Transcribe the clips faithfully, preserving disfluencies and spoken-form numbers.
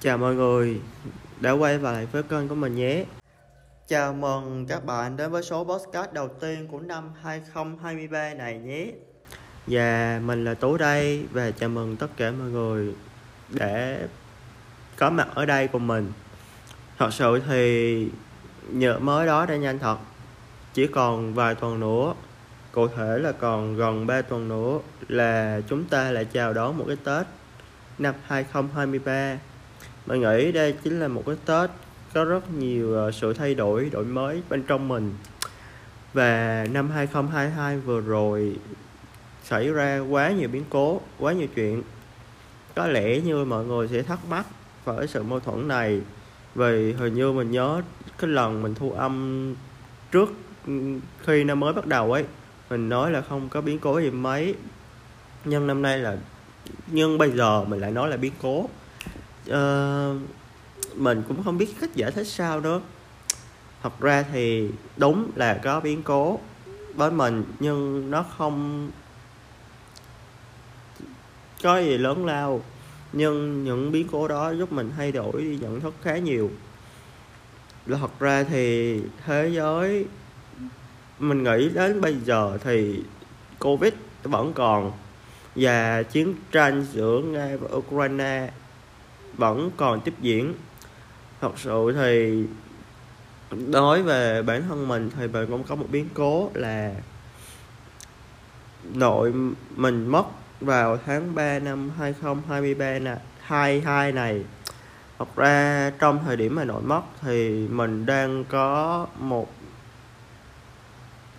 Chào mọi người đã quay lại với kênh của mình nhé. Chào mừng các bạn đến với số podcast đầu tiên của năm hai không hai ba này nhé. Và mình là Tú đây, và chào mừng tất cả mọi người để có mặt ở đây cùng mình. Thật sự thì nhựa mới đó đã nhanh thật. Chỉ còn vài tuần nữa, cụ thể là còn gần ba tuần nữa là chúng ta lại chào đón một cái Tết năm hai không hai ba. Mình nghĩ đây chính là một cái Tết có rất nhiều sự thay đổi, đổi mới bên trong mình. Và năm hai không hai hai vừa rồi xảy ra quá nhiều biến cố, quá nhiều chuyện. Có lẽ như mọi người sẽ thắc mắc với sự mâu thuẫn này. Vì hình như mình nhớ cái lần mình thu âm trước khi năm mới bắt đầu ấy, mình nói là không có biến cố gì mấy. Nhưng năm nay là... Nhưng bây giờ mình lại nói là biến cố. Uh, mình cũng không biết cách giải thích sao nữa. Thật ra thì đúng là có biến cố bên mình, nhưng nó không có gì lớn lao. Nhưng những biến cố đó giúp mình thay đổi nhận thức khá nhiều. Thật ra thì thế giới, mình nghĩ đến bây giờ thì Covid vẫn còn, và chiến tranh giữa Nga và Ukraine vẫn còn tiếp diễn. Thật sự thì nói về bản thân mình thì mình cũng có một biến cố là nội mình mất vào tháng ba năm hai không hai ba này, hai mươi hai này. Thật ra trong thời điểm mà nội mất thì mình đang có một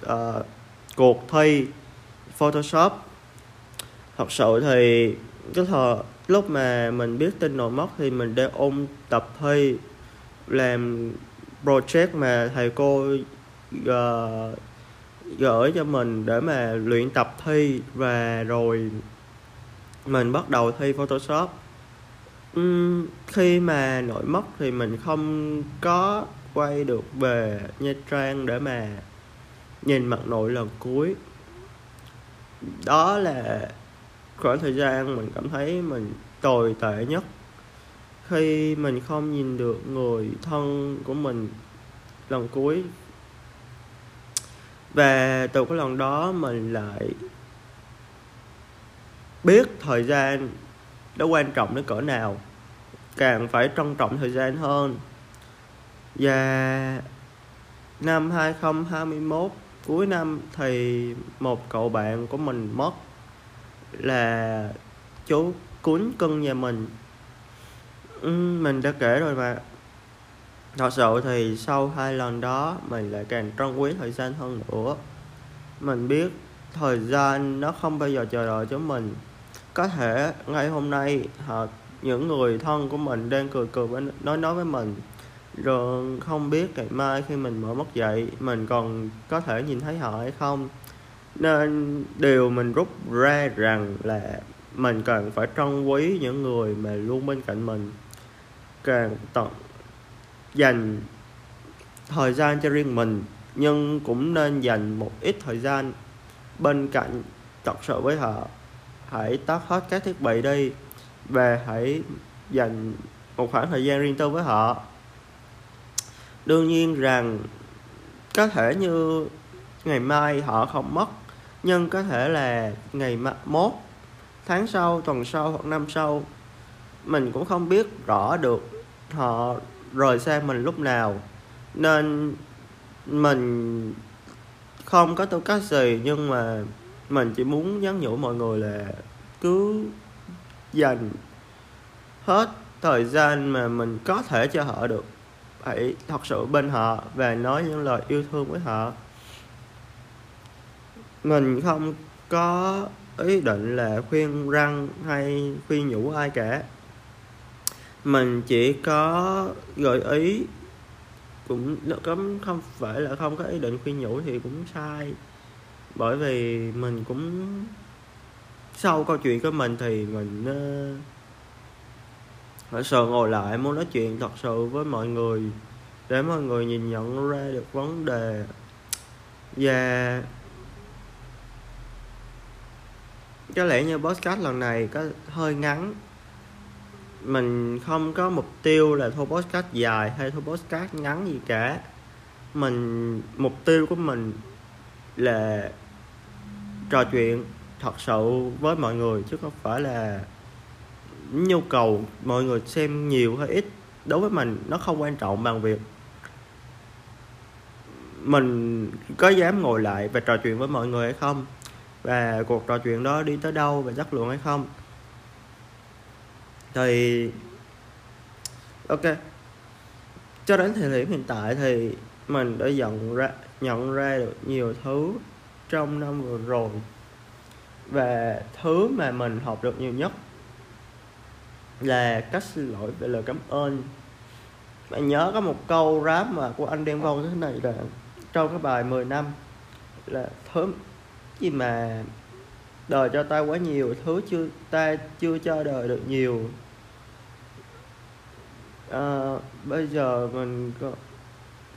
uh, cuộc thi Photoshop. Thật sự thì cái thời lúc mà mình biết tin nội mất thì mình đã ôn tập thi, làm project mà thầy cô uh, gửi cho mình để mà luyện tập thi. Và rồi mình bắt đầu thi Photoshop. uhm, Khi mà nội mất thì mình không có quay được về Nha Trang để mà nhìn mặt nội lần cuối. Đó là khoảng thời gian mình cảm thấy mình tồi tệ nhất, khi mình không nhìn được người thân của mình lần cuối. Và từ cái lần đó mình lại biết thời gian nó quan trọng đến cỡ nào, càng phải trân trọng thời gian hơn. Và năm hai không hai mốt, cuối năm thì một cậu bạn của mình mất, là chú cuốn cưng nhà mình. Mình đã kể rồi mà. Thật sự thì sau hai lần đó mình lại càng trân quý thời gian hơn nữa. Mình biết thời gian nó không bao giờ chờ đợi cho mình. Có thể ngay hôm nay họ, những người thân của mình đang cười cười với, nói nói với mình, rồi không biết ngày mai khi mình mở mắt dậy mình còn có thể nhìn thấy họ hay không. Nên điều mình rút ra rằng là mình cần phải trân quý những người mà luôn bên cạnh mình, càng tận dành thời gian cho riêng mình, nhưng cũng nên dành một ít thời gian bên cạnh thật sự với họ. Hãy tắt hết các thiết bị đi và hãy dành một khoảng thời gian riêng tư với họ. Đương nhiên rằng có thể như ngày mai họ không mất, nhưng có thể là ngày mốt, tháng sau, tuần sau hoặc năm sau. Mình cũng không biết rõ được họ rời xa mình lúc nào, nên mình không có tư cách gì. Nhưng mà mình chỉ muốn nhắn nhủ mọi người là cứ dành hết thời gian mà mình có thể cho họ được, hãy thật sự bên họ và nói những lời yêu thương với họ. Mình không có ý định là khuyên răn hay khuyên nhủ ai cả. Mình chỉ có gợi ý, cũng không phải là không có ý định khuyên nhủ thì cũng sai. Bởi vì mình cũng sau câu chuyện của mình thì mình uh, phải sờ ngồi lại, muốn nói chuyện thật sự với mọi người để mọi người nhìn nhận ra được vấn đề. Và có lẽ như podcast lần này có hơi ngắn, mình không có mục tiêu là thu podcast dài hay thu podcast ngắn gì cả. Mình mục tiêu của mình là trò chuyện thật sự với mọi người, chứ không phải là nhu cầu mọi người xem nhiều hay ít. Đối với mình nó không quan trọng bằng việc mình có dám ngồi lại và trò chuyện với mọi người hay không, và cuộc trò chuyện đó đi tới đâu và chất lượng hay không. Thì ok, cho đến thời điểm hiện tại thì mình đã nhận ra nhận ra được nhiều thứ trong năm vừa rồi, và thứ mà mình học được nhiều nhất là cách xin lỗi về lời cảm ơn. Bạn nhớ có một câu rap mà của anh Đen Vâu như thế này là trong cái bài mười năm là thứ gì mà đời cho ta quá nhiều, thứ chưa ta chưa cho đời được nhiều. À, bây giờ mình có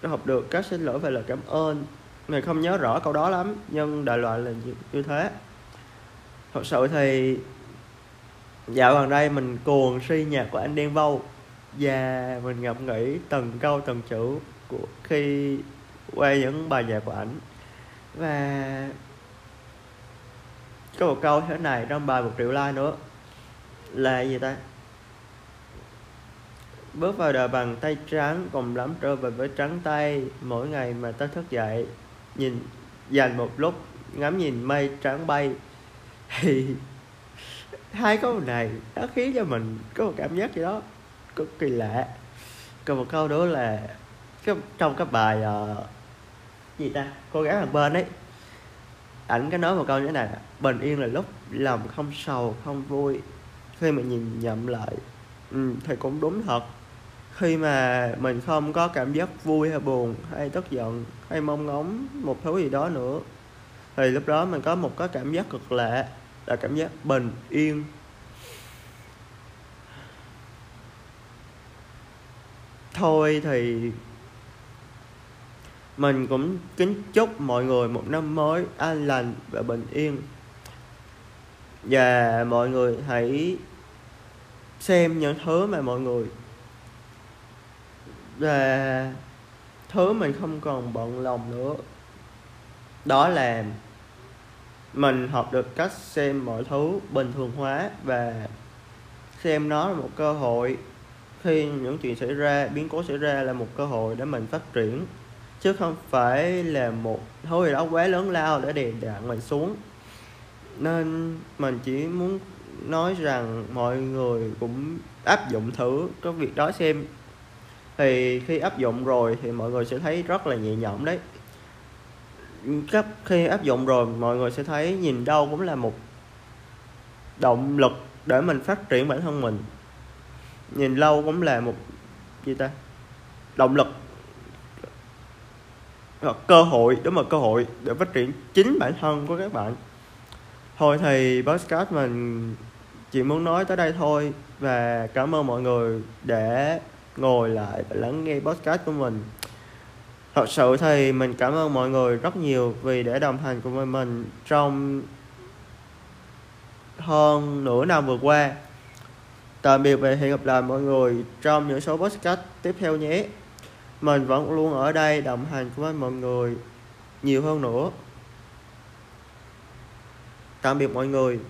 học được cách xin lỗi về lời cảm ơn. Mình không nhớ rõ câu đó lắm, nhưng đại loại là như thế. Thật sự thì dạo gần đây mình cuồng suy nhạc của anh Đen Vâu, và mình ngẫm nghĩ từng câu từng chữ của khi quay những bài nhạc của ảnh. Và có một câu thế này trong bài một triệu like nữa là gì ta? Bước vào đời bằng tay trắng, cùng lắm trở về với trắng tay. Mỗi ngày mà ta thức dậy, nhìn dành một lúc ngắm nhìn mây trắng bay. Thì hai câu này nó khiến cho mình có một cảm giác gì đó cực kỳ lạ. Còn một câu nữa là trong các bài uh, gì ta cô gái hàng bên ấy, ảnh có nói một câu như thế này: bình yên là lúc lòng không sầu không vui. Khi mà nhìn nhậm lại ừ, thì cũng đúng thật. Khi mà mình không có cảm giác vui hay buồn hay tức giận hay mong ngóng một thứ gì đó nữa, thì lúc đó mình có một cái cảm giác cực lạ là cảm giác bình yên. Thôi thì mình cũng kính chúc mọi người một năm mới an lành và bình yên. Và mọi người hãy xem những thứ mà mọi người và thứ mình không còn bận lòng nữa. Đó là mình học được cách xem mọi thứ bình thường hóa và xem nó là một cơ hội. Khi những chuyện xảy ra, biến cố xảy ra là một cơ hội để mình phát triển, chứ không phải là một thứ gì đó quá lớn lao để đè đạn mình xuống. Nên mình chỉ muốn nói rằng mọi người cũng áp dụng thử cái việc đó xem. Thì khi áp dụng rồi thì mọi người sẽ thấy rất là nhẹ nhõm đấy. Các khi áp dụng rồi mọi người sẽ thấy nhìn đâu cũng là một động lực để mình phát triển bản thân mình. Nhìn lâu cũng là một gì ta động lực hoặc cơ hội, đúng là cơ hội để phát triển chính bản thân của các bạn. Thôi thì podcast mình chỉ muốn nói tới đây thôi, và cảm ơn mọi người đã ngồi lại và lắng nghe podcast của mình. Thật sự thì mình cảm ơn mọi người rất nhiều vì đã đồng hành cùng mình trong hơn nửa năm vừa qua. Tạm biệt và hẹn gặp lại mọi người trong những số podcast tiếp theo nhé. Mình vẫn luôn ở đây đồng hành với mọi người nhiều hơn nữa. Tạm biệt mọi người.